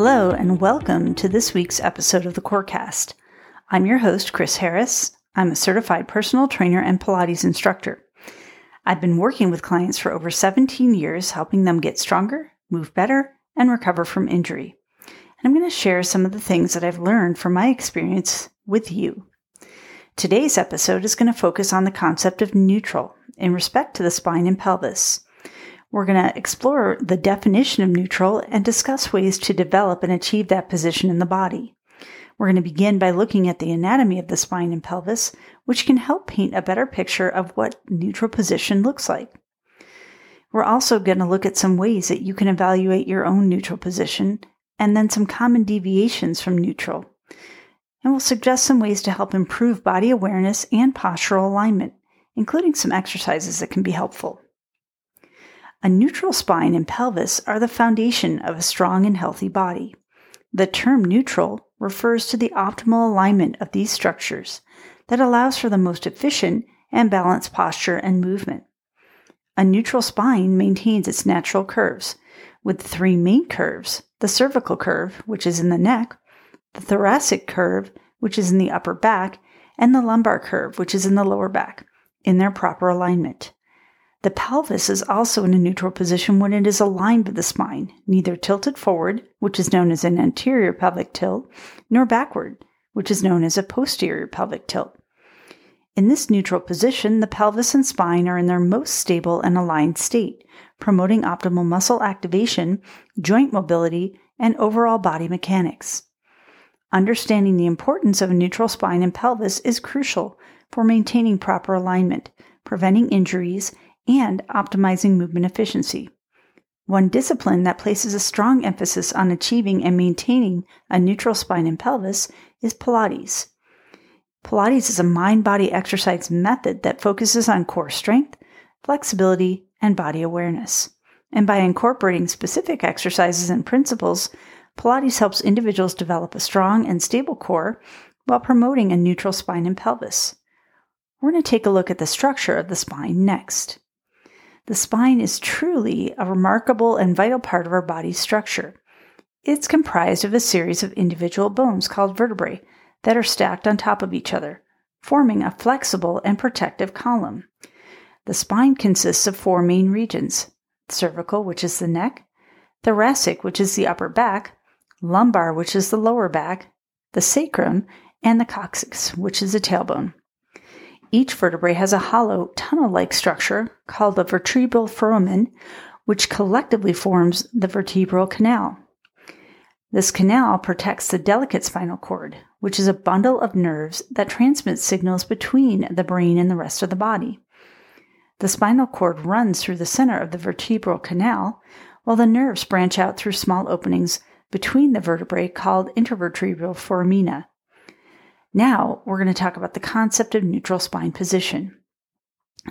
Hello and welcome to this week's episode of the CoreCast. I'm your host, Chris Harris. I'm a certified personal trainer and Pilates instructor. I've been working with clients for over 17 years, helping them get stronger, move better, and recover from injury. And I'm going to share some of the things that I've learned from my experience with you. Today's episode is going to focus on the concept of neutral in respect to the spine and pelvis. We're going to explore the definition of neutral and discuss ways to develop and achieve that position in the body. We're going to begin by looking at the anatomy of the spine and pelvis, which can help paint a better picture of what neutral position looks like. We're also going to look at some ways that you can evaluate your own neutral position and then some common deviations from neutral. And we'll suggest some ways to help improve body awareness and postural alignment, including some exercises that can be helpful. A neutral spine and pelvis are the foundation of a strong and healthy body. The term neutral refers to the optimal alignment of these structures that allows for the most efficient and balanced posture and movement. A neutral spine maintains its natural curves, with three main curves: the cervical curve, which is in the neck, the thoracic curve, which is in the upper back, and the lumbar curve, which is in the lower back, in their proper alignment. The pelvis is also in a neutral position when it is aligned with the spine, neither tilted forward, which is known as an anterior pelvic tilt, nor backward, which is known as a posterior pelvic tilt. In this neutral position, the pelvis and spine are in their most stable and aligned state, promoting optimal muscle activation, joint mobility, and overall body mechanics. Understanding the importance of a neutral spine and pelvis is crucial for maintaining proper alignment, preventing injuries, and optimizing movement efficiency. One discipline that places a strong emphasis on achieving and maintaining a neutral spine and pelvis is Pilates. Pilates is a mind-body exercise method that focuses on core strength, flexibility, and body awareness. And by incorporating specific exercises and principles, Pilates helps individuals develop a strong and stable core while promoting a neutral spine and pelvis. We're going to take a look at the structure of the spine next. The spine is truly a remarkable and vital part of our body's structure. It's comprised of a series of individual bones called vertebrae that are stacked on top of each other, forming a flexible and protective column. The spine consists of four main regions: cervical, which is the neck, thoracic, which is the upper back, lumbar, which is the lower back, the sacrum, and the coccyx, which is the tailbone. Each vertebrae has a hollow, tunnel-like structure called the vertebral foramen, which collectively forms the vertebral canal. This canal protects the delicate spinal cord, which is a bundle of nerves that transmits signals between the brain and the rest of the body. The spinal cord runs through the center of the vertebral canal, while the nerves branch out through small openings between the vertebrae called intervertebral foramina. Now, we're going to talk about the concept of neutral spine position.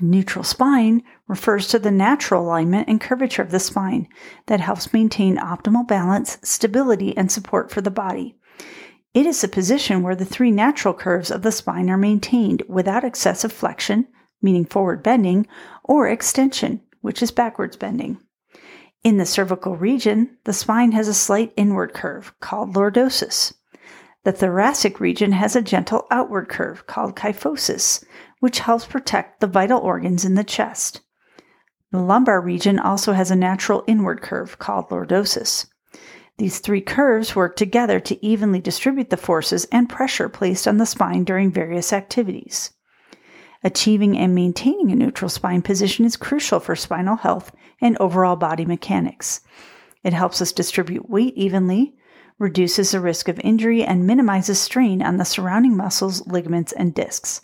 Neutral spine refers to the natural alignment and curvature of the spine that helps maintain optimal balance, stability, and support for the body. It is a position where the three natural curves of the spine are maintained without excessive flexion, meaning forward bending, or extension, which is backwards bending. In the cervical region, the spine has a slight inward curve called lordosis. The thoracic region has a gentle outward curve called kyphosis, which helps protect the vital organs in the chest. The lumbar region also has a natural inward curve called lordosis. These three curves work together to evenly distribute the forces and pressure placed on the spine during various activities. Achieving and maintaining a neutral spine position is crucial for spinal health and overall body mechanics. It helps us distribute weight evenly, reduces the risk of injury, and minimizes strain on the surrounding muscles, ligaments, and discs.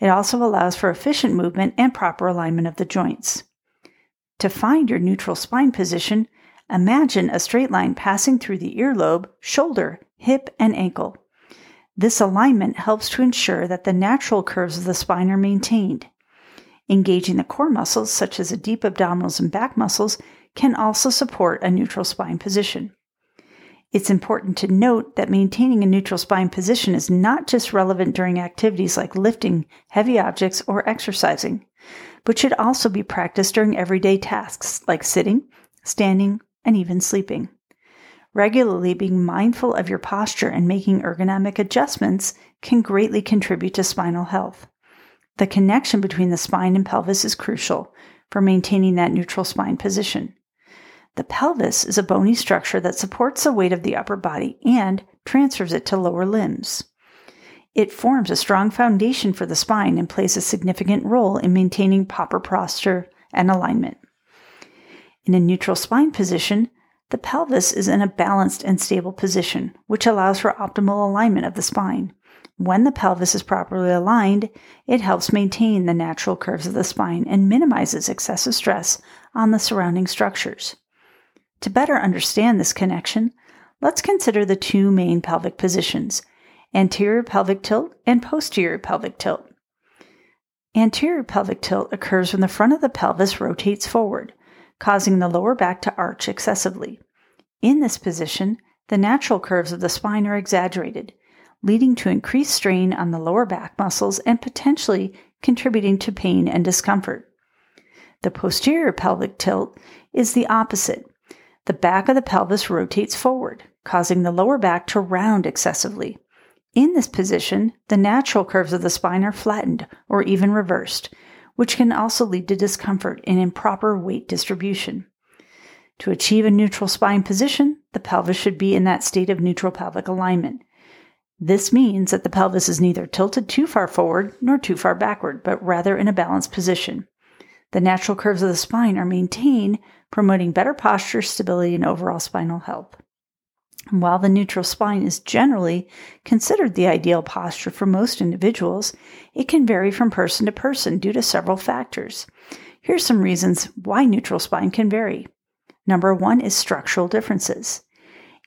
It also allows for efficient movement and proper alignment of the joints. To find your neutral spine position, imagine a straight line passing through the earlobe, shoulder, hip, and ankle. This alignment helps to ensure that the natural curves of the spine are maintained. Engaging the core muscles, such as the deep abdominals and back muscles, can also support a neutral spine position. It's important to note that maintaining a neutral spine position is not just relevant during activities like lifting heavy objects or exercising, but should also be practiced during everyday tasks like sitting, standing, and even sleeping. Regularly being mindful of your posture and making ergonomic adjustments can greatly contribute to spinal health. The connection between the spine and pelvis is crucial for maintaining that neutral spine position. The pelvis is a bony structure that supports the weight of the upper body and transfers it to lower limbs. It forms a strong foundation for the spine and plays a significant role in maintaining proper posture and alignment. In a neutral spine position, the pelvis is in a balanced and stable position, which allows for optimal alignment of the spine. When the pelvis is properly aligned, it helps maintain the natural curves of the spine and minimizes excessive stress on the surrounding structures. To better understand this connection, let's consider the two main pelvic positions, anterior pelvic tilt and posterior pelvic tilt. Anterior pelvic tilt occurs when the front of the pelvis rotates forward, causing the lower back to arch excessively. In this position, the natural curves of the spine are exaggerated, leading to increased strain on the lower back muscles and potentially contributing to pain and discomfort. The posterior pelvic tilt is the opposite. The back of the pelvis rotates forward, causing the lower back to round excessively. In this position, the natural curves of the spine are flattened or even reversed, which can also lead to discomfort and improper weight distribution. To achieve a neutral spine position, the pelvis should be in that state of neutral pelvic alignment. This means that the pelvis is neither tilted too far forward nor too far backward, but rather in a balanced position. The natural curves of the spine are maintained, promoting better posture, stability, and overall spinal health. And while the neutral spine is generally considered the ideal posture for most individuals, it can vary from person to person due to several factors. Here are some reasons why neutral spine can vary. Number one is structural differences.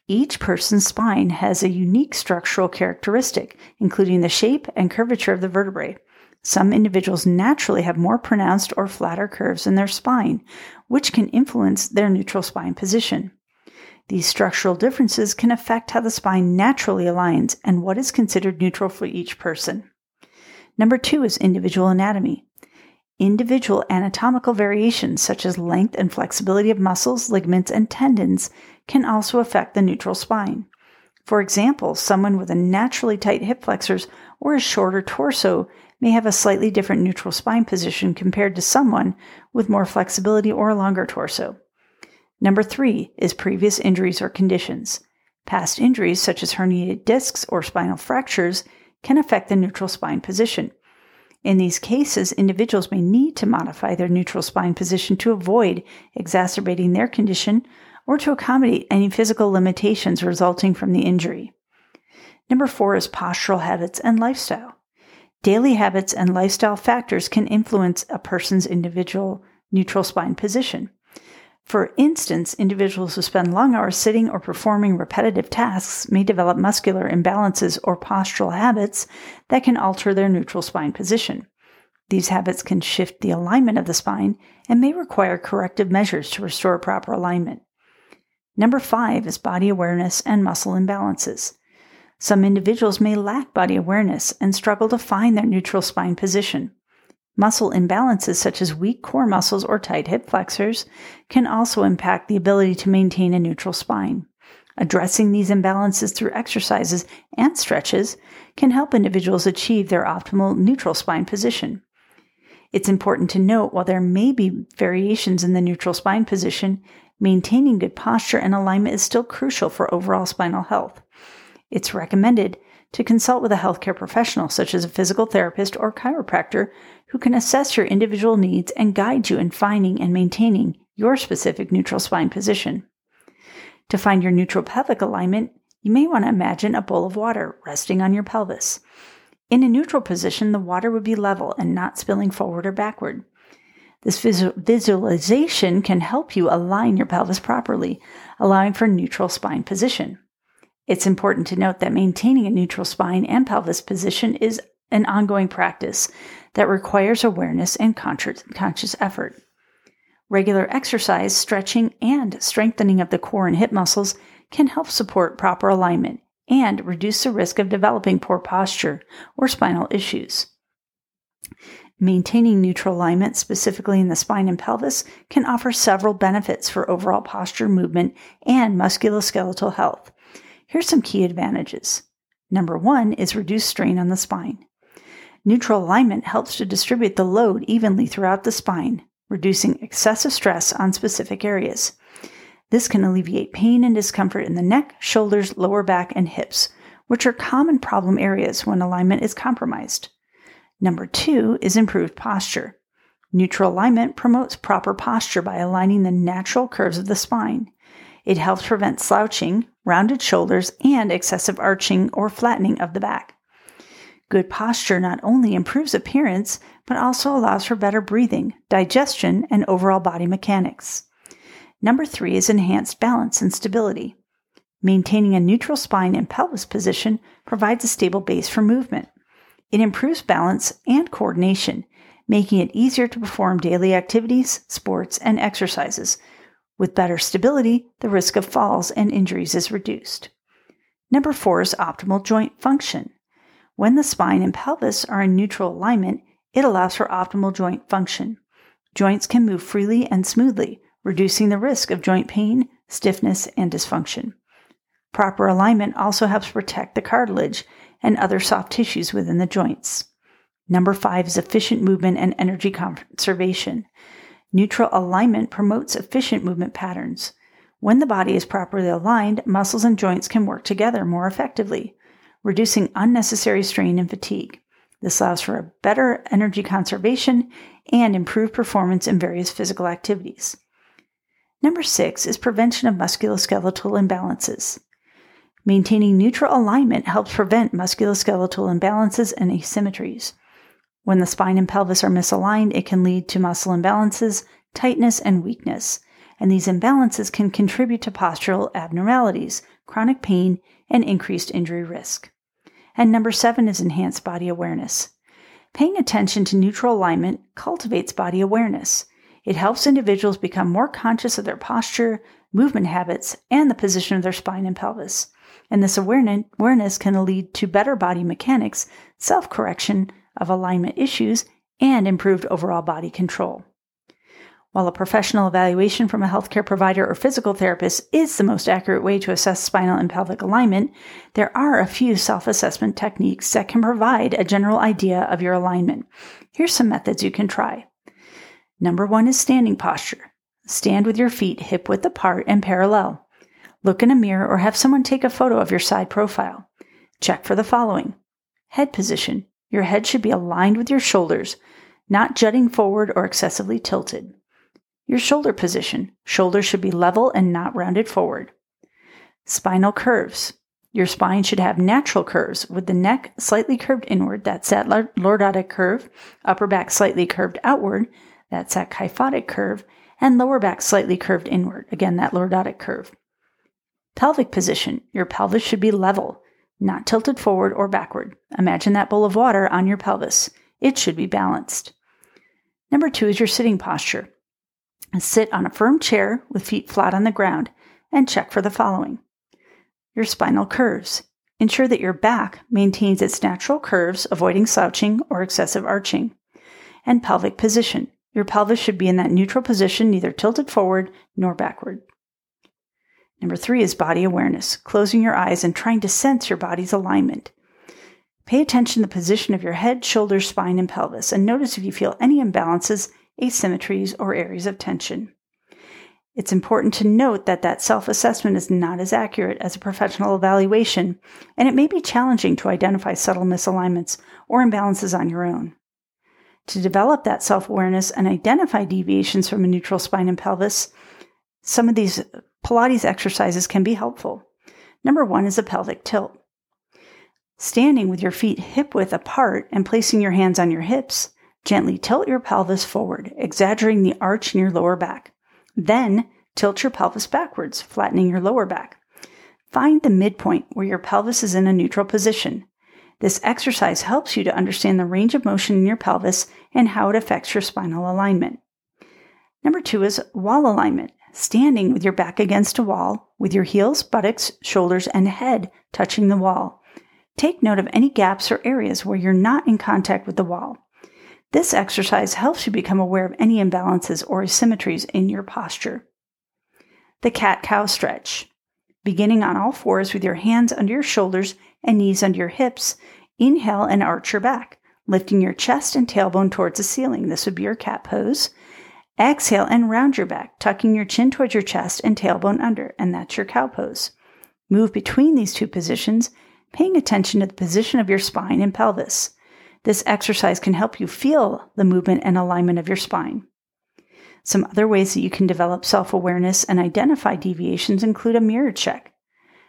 Each person's spine has a unique structural characteristic, including the shape and curvature of the vertebrae. Some individuals naturally have more pronounced or flatter curves in their spine, which can influence their neutral spine position. These structural differences can affect how the spine naturally aligns and what is considered neutral for each person. Number two is individual anatomy. Individual anatomical variations such as length and flexibility of muscles, ligaments, and tendons can also affect the neutral spine. For example, someone with a naturally tight hip flexors or a shorter torso may have a slightly different neutral spine position compared to someone with more flexibility or a longer torso. Number three is previous injuries or conditions. Past injuries such as herniated discs or spinal fractures can affect the neutral spine position. In these cases, individuals may need to modify their neutral spine position to avoid exacerbating their condition or to accommodate any physical limitations resulting from the injury. Number four is postural habits and lifestyle. Daily habits and lifestyle factors can influence a person's individual neutral spine position. For instance, individuals who spend long hours sitting or performing repetitive tasks may develop muscular imbalances or postural habits that can alter their neutral spine position. These habits can shift the alignment of the spine and may require corrective measures to restore proper alignment. Number five is body awareness and muscle imbalances. Some individuals may lack body awareness and struggle to find their neutral spine position. Muscle imbalances such as weak core muscles or tight hip flexors can also impact the ability to maintain a neutral spine. Addressing these imbalances through exercises and stretches can help individuals achieve their optimal neutral spine position. It's important to note while there may be variations in the neutral spine position, maintaining good posture and alignment is still crucial for overall spinal health. It's recommended to consult with a healthcare professional such as a physical therapist or chiropractor who can assess your individual needs and guide you in finding and maintaining your specific neutral spine position. To find your neutral pelvic alignment, you may want to imagine a bowl of water resting on your pelvis. In a neutral position, the water would be level and not spilling forward or backward. This visualization can help you align your pelvis properly, allowing for neutral spine position. It's important to note that maintaining a neutral spine and pelvis position is an ongoing practice that requires awareness and conscious effort. Regular exercise, stretching, and strengthening of the core and hip muscles can help support proper alignment and reduce the risk of developing poor posture or spinal issues. maintaining neutral alignment, specifically in the spine and pelvis, can offer several benefits for overall posture, movement, and musculoskeletal health. Here's some key advantages. Number one is reduced strain on the spine. Neutral alignment helps to distribute the load evenly throughout the spine, reducing excessive stress on specific areas. This can alleviate pain and discomfort in the neck, shoulders, lower back, and hips, which are common problem areas when alignment is compromised. Number two is improved posture. Neutral alignment promotes proper posture by aligning the natural curves of the spine. It helps prevent slouching, rounded shoulders, and excessive arching or flattening of the back. Good posture not only improves appearance, but also allows for better breathing, digestion, and overall body mechanics. Number three is enhanced balance and stability. Maintaining a neutral spine and pelvis position provides a stable base for movement. It improves balance and coordination, making it easier to perform daily activities, sports, and exercises. With better stability, the risk of falls and injuries is reduced. Number four is optimal joint function. When the spine and pelvis are in neutral alignment, it allows for optimal joint function. Joints can move freely and smoothly, reducing the risk of joint pain, stiffness, and dysfunction. Proper alignment also helps protect the cartilage and other soft tissues within the joints. Number five is efficient movement and energy conservation. Neutral alignment promotes efficient movement patterns. When the body is properly aligned, muscles and joints can work together more effectively, reducing unnecessary strain and fatigue. This allows for a better energy conservation and improved performance in various physical activities. Number six is prevention of musculoskeletal imbalances. Maintaining neutral alignment helps prevent musculoskeletal imbalances and asymmetries. When the spine and pelvis are misaligned, it can lead to muscle imbalances, tightness, and weakness, and these imbalances can contribute to postural abnormalities, chronic pain, and increased injury risk. And number seven is enhanced body awareness. Paying attention to neutral alignment cultivates body awareness. It helps individuals become more conscious of their posture, movement habits, and the position of their spine and pelvis. And this awareness can lead to better body mechanics, self-correction of alignment issues, and improved overall body control. While a professional evaluation from a healthcare provider or physical therapist is the most accurate way to assess spinal and pelvic alignment, there are a few self-assessment techniques that can provide a general idea of your alignment. Here's some methods you can try. Number one is standing posture. Stand with your feet hip-width apart and parallel. Look in a mirror or have someone take a photo of your side profile. Check for the following. Head position. Your head should be aligned with your shoulders, not jutting forward or excessively tilted. Your shoulder position. Shoulders should be level and not rounded forward. Spinal curves. Your spine should have natural curves with the neck slightly curved inward, that's that lordotic curve, upper back slightly curved outward, that's that kyphotic curve, and lower back slightly curved inward, again that lordotic curve. Pelvic position. Your pelvis should be level, not tilted forward or backward. Imagine that bowl of water on your pelvis. It should be balanced. Number two is your sitting posture. Sit on a firm chair with feet flat on the ground and check for the following. Your spinal curves. Ensure that your back maintains its natural curves, avoiding slouching or excessive arching. And pelvic position. Your pelvis should be in that neutral position, neither tilted forward nor backward. Number three is body awareness, closing your eyes and trying to sense your body's alignment. Pay attention to the position of your head, shoulders, spine, and pelvis, and notice if you feel any imbalances, asymmetries, or areas of tension. It's important to note that self-assessment is not as accurate as a professional evaluation, and it may be challenging to identify subtle misalignments or imbalances on your own. To develop that self-awareness and identify deviations from a neutral spine and pelvis, some of these Pilates exercises can be helpful. Number one is a pelvic tilt. Standing with your feet hip-width apart and placing your hands on your hips, gently tilt your pelvis forward, exaggerating the arch in your lower back. Then, tilt your pelvis backwards, flattening your lower back. Find the midpoint where your pelvis is in a neutral position. This exercise helps you to understand the range of motion in your pelvis and how it affects your spinal alignment. Number two is wall alignment. Standing with your back against a wall, with your heels, buttocks, shoulders, and head touching the wall. Take note of any gaps or areas where you're not in contact with the wall. This exercise helps you become aware of any imbalances or asymmetries in your posture. The cat-cow stretch. Beginning on all fours with your hands under your shoulders and knees under your hips, inhale and arch your back, lifting your chest and tailbone towards the ceiling. This would be your cat pose. Exhale and round your back, tucking your chin towards your chest and tailbone under, and that's your cow pose. Move between these two positions, paying attention to the position of your spine and pelvis. This exercise can help you feel the movement and alignment of your spine. Some other ways that you can develop self-awareness and identify deviations include a mirror check.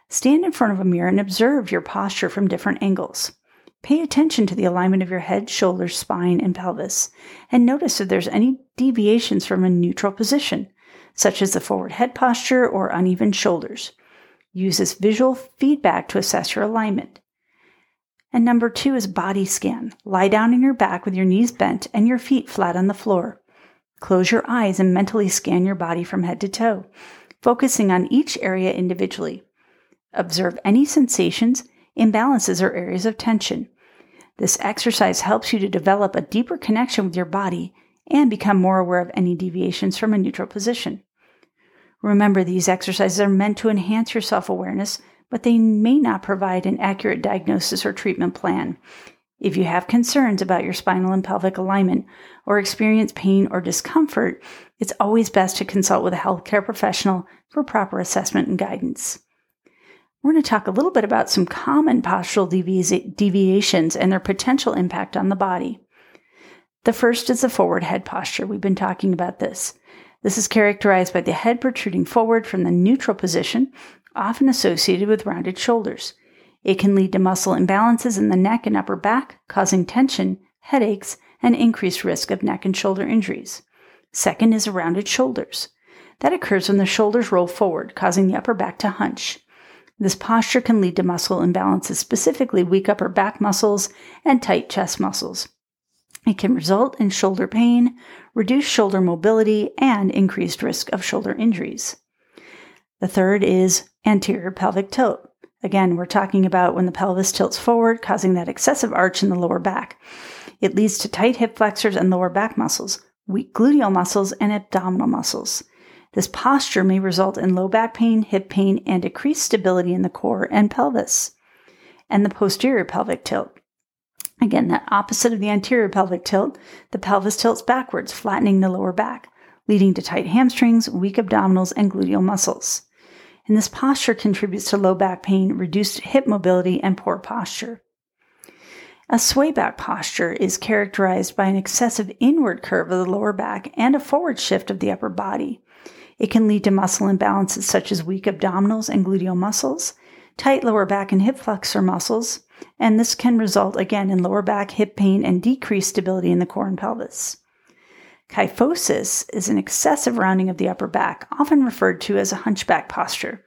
Stand in front of a mirror and observe your posture from different angles. Pay attention to the alignment of your head, shoulders, spine, and pelvis, and notice if there's any deviations from a neutral position, such as the forward head posture or uneven shoulders. Use this visual feedback to assess your alignment. And number 2 is body scan. Lie down on your back with your knees bent and your feet flat on the floor. Close your eyes and mentally scan your body from head to toe, focusing on each area individually. Observe any sensations, imbalances, or areas of tension. This exercise helps you to develop a deeper connection with your body and become more aware of any deviations from a neutral position. Remember, these exercises are meant to enhance your self-awareness, but they may not provide an accurate diagnosis or treatment plan. If you have concerns about your spinal and pelvic alignment or experience pain or discomfort, it's always best to consult with a healthcare professional for proper assessment and guidance. We're going to talk a little bit about some common postural deviations and their potential impact on the body. The first is the forward head posture. We've been talking about this. This is characterized by the head protruding forward from the neutral position, often associated with rounded shoulders. It can lead to muscle imbalances in the neck and upper back, causing tension, headaches, and increased risk of neck and shoulder injuries. Second is rounded shoulders. That occurs when the shoulders roll forward, causing the upper back to hunch. This posture can lead to muscle imbalances, specifically weak upper back muscles and tight chest muscles. It can result in shoulder pain, reduced shoulder mobility, and increased risk of shoulder injuries. The third is anterior pelvic tilt. Again, we're talking about when the pelvis tilts forward, causing that excessive arch in the lower back. It leads to tight hip flexors and lower back muscles, weak gluteal muscles, and abdominal muscles. This posture may result in low back pain, hip pain, and decreased stability in the core and pelvis. And the posterior pelvic tilt. Again, that opposite of the anterior pelvic tilt, the pelvis tilts backwards, flattening the lower back, leading to tight hamstrings, weak abdominals, and gluteal muscles. And this posture contributes to low back pain, reduced hip mobility, and poor posture. A swayback posture is characterized by an excessive inward curve of the lower back and a forward shift of the upper body. It can lead to muscle imbalances such as weak abdominals and gluteal muscles, tight lower back and hip flexor muscles, and this can result again in lower back, hip pain, and decreased stability in the core and pelvis. Kyphosis is an excessive rounding of the upper back, often referred to as a hunchback posture.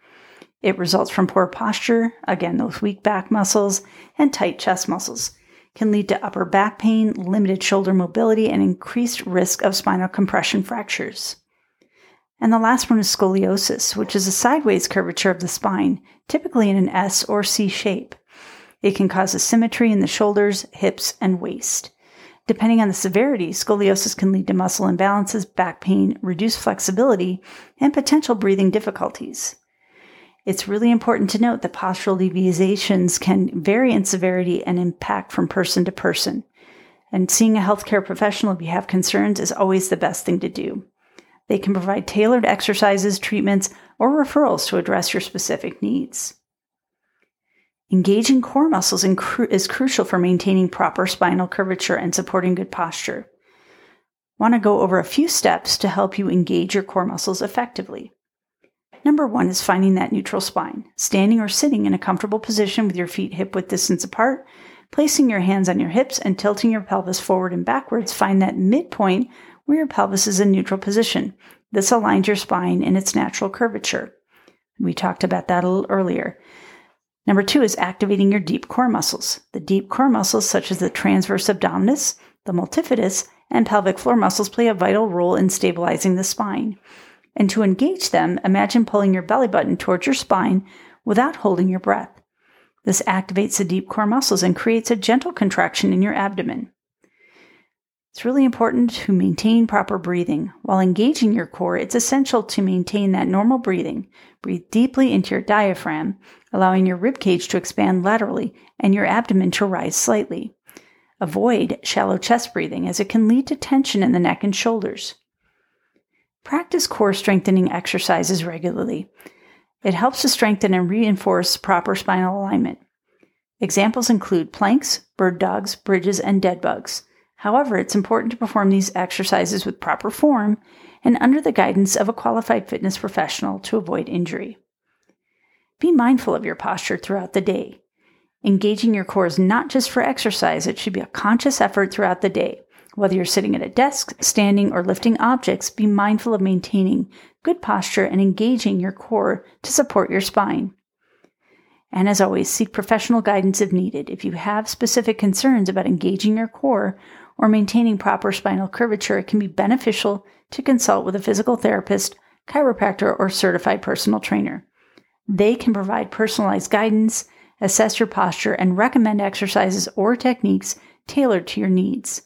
It results from poor posture, again those weak back muscles, and tight chest muscles. Can lead to upper back pain, limited shoulder mobility, and increased risk of spinal compression fractures. And the last one is scoliosis, which is a sideways curvature of the spine, typically in an S or C shape. It can cause asymmetry in the shoulders, hips, and waist. Depending on the severity, scoliosis can lead to muscle imbalances, back pain, reduced flexibility, and potential breathing difficulties. It's really important to note that postural deviations can vary in severity and impact from person to person. And seeing a healthcare professional if you have concerns is always the best thing to do. They can provide tailored exercises, treatments, or referrals to address your specific needs. Engaging core muscles is crucial for maintaining proper spinal curvature and supporting good posture. I want to go over a few steps to help you engage your core muscles effectively. Number 1 is finding that neutral spine. Standing or sitting in a comfortable position with your feet hip-width distance apart, placing your hands on your hips and tilting your pelvis forward and backwards, find that midpoint where your pelvis is in neutral position. This aligns your spine in its natural curvature. We talked about that a little earlier. Number 2 is activating your deep core muscles. The deep core muscles, such as the transverse abdominis, the multifidus, and pelvic floor muscles, play a vital role in stabilizing the spine. And to engage them, imagine pulling your belly button towards your spine without holding your breath. This activates the deep core muscles and creates a gentle contraction in your abdomen. It's really important to maintain proper breathing. While engaging your core, it's essential to maintain that normal breathing. Breathe deeply into your diaphragm, allowing your ribcage to expand laterally and your abdomen to rise slightly. Avoid shallow chest breathing as it can lead to tension in the neck and shoulders. Practice core strengthening exercises regularly. It helps to strengthen and reinforce proper spinal alignment. Examples include planks, bird dogs, bridges, and dead bugs. However, it's important to perform these exercises with proper form and under the guidance of a qualified fitness professional to avoid injury. Be mindful of your posture throughout the day. Engaging your core is not just for exercise, it should be a conscious effort throughout the day. Whether you're sitting at a desk, standing, or lifting objects, be mindful of maintaining good posture and engaging your core to support your spine. And as always, seek professional guidance if needed. If you have specific concerns about engaging your core or maintaining proper spinal curvature, it can be beneficial to consult with a physical therapist, chiropractor, or certified personal trainer. They can provide personalized guidance, assess your posture, and recommend exercises or techniques tailored to your needs.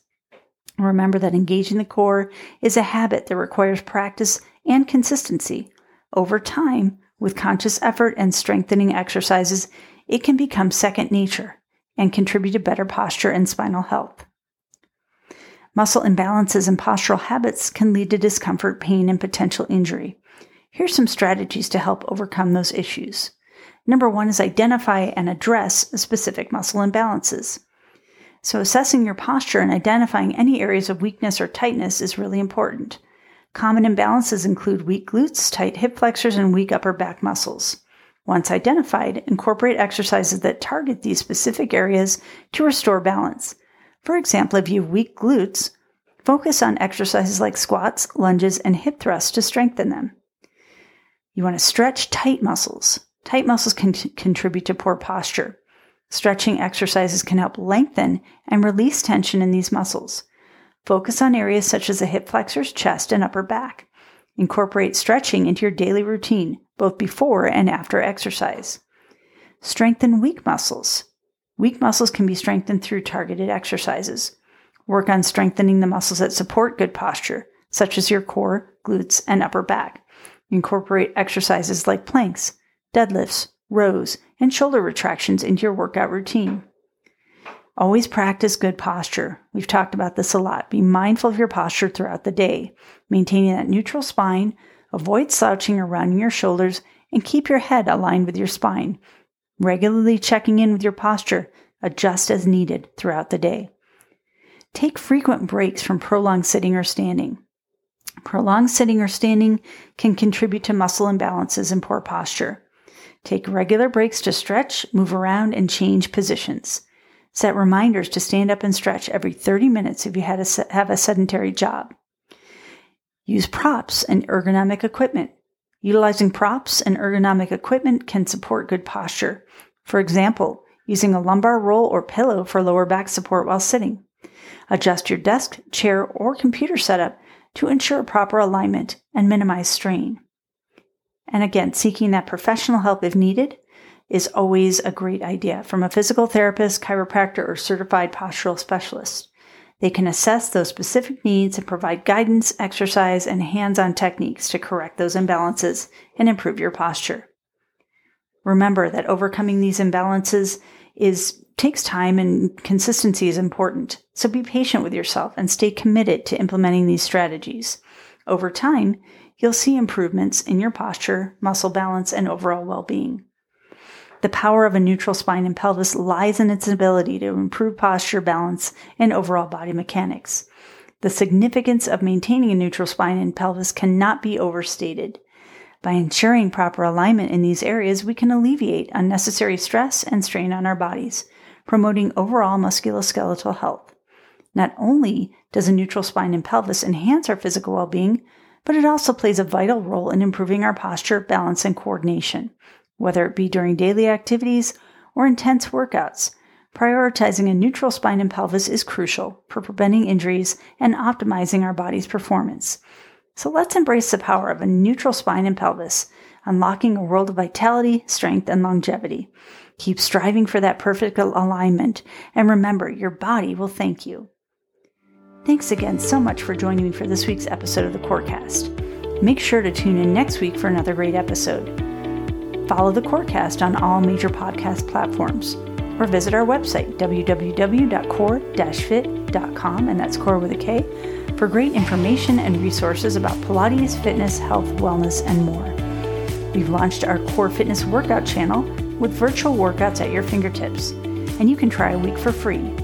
Remember that engaging the core is a habit that requires practice and consistency. Over time, with conscious effort and strengthening exercises, it can become second nature and contribute to better posture and spinal health. Muscle imbalances and postural habits can lead to discomfort, pain, and potential injury. Here's some strategies to help overcome those issues. Number one is identify and address specific muscle imbalances. So assessing your posture and identifying any areas of weakness or tightness is really important. Common imbalances include weak glutes, tight hip flexors, and weak upper back muscles. Once identified, incorporate exercises that target these specific areas to restore balance. For example, if you have weak glutes, focus on exercises like squats, lunges, and hip thrusts to strengthen them. You want to stretch tight muscles. Tight muscles can contribute to poor posture. Stretching exercises can help lengthen and release tension in these muscles. Focus on areas such as the hip flexors, chest, and upper back. Incorporate stretching into your daily routine, both before and after exercise. Strengthen weak muscles. Weak muscles can be strengthened through targeted exercises. Work on strengthening the muscles that support good posture, such as your core, glutes, and upper back. Incorporate exercises like planks, deadlifts, rows, and shoulder retractions into your workout routine. Always practice good posture. We've talked about this a lot. Be mindful of your posture throughout the day, maintaining that neutral spine, avoid slouching or rounding your shoulders, and keep your head aligned with your spine. Regularly checking in with your posture, adjust as needed throughout the day. Take frequent breaks from prolonged sitting or standing. Prolonged sitting or standing can contribute to muscle imbalances and poor posture. Take regular breaks to stretch, move around, and change positions. Set reminders to stand up and stretch every 30 minutes if you have a sedentary job. Use props and ergonomic equipment. Utilizing props and ergonomic equipment can support good posture. For example, using a lumbar roll or pillow for lower back support while sitting. Adjust your desk, chair, or computer setup to ensure proper alignment and minimize strain. And again, seeking that professional help if needed is always a great idea from a physical therapist, chiropractor, or certified postural specialist. They can assess those specific needs and provide guidance, exercise, and hands-on techniques to correct those imbalances and improve your posture. Remember that overcoming these imbalances takes time and consistency is important. So be patient with yourself and stay committed to implementing these strategies. Over time, you'll see improvements in your posture, muscle balance, and overall well-being. The power of a neutral spine and pelvis lies in its ability to improve posture, balance, and overall body mechanics. The significance of maintaining a neutral spine and pelvis cannot be overstated. By ensuring proper alignment in these areas, we can alleviate unnecessary stress and strain on our bodies, promoting overall musculoskeletal health. Not only does a neutral spine and pelvis enhance our physical well-being, but it also plays a vital role in improving our posture, balance, and coordination, whether it be during daily activities or intense workouts. Prioritizing a neutral spine and pelvis is crucial for preventing injuries and optimizing our body's performance. So let's embrace the power of a neutral spine and pelvis, unlocking a world of vitality, strength, and longevity. Keep striving for that perfect alignment, and remember, your body will thank you. Thanks again so much for joining me for this week's episode of the CoreCast. Make sure to tune in next week for another great episode. Follow the CoreCast on all major podcast platforms, or visit our website, www.core-fit.com, and that's core with a K, for great information and resources about Pilates, fitness, health, wellness, and more. We've launched our Core Fitness Workout channel with virtual workouts at your fingertips, and you can try a week for free.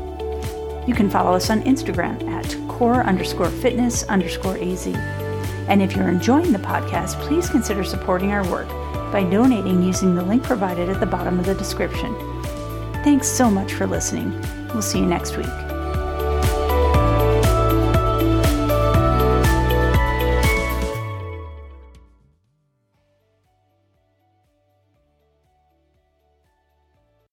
You can follow us on Instagram at core_fitness_AZ. And if you're enjoying the podcast, please consider supporting our work by donating using the link provided at the bottom of the description. Thanks so much for listening. We'll see you next week.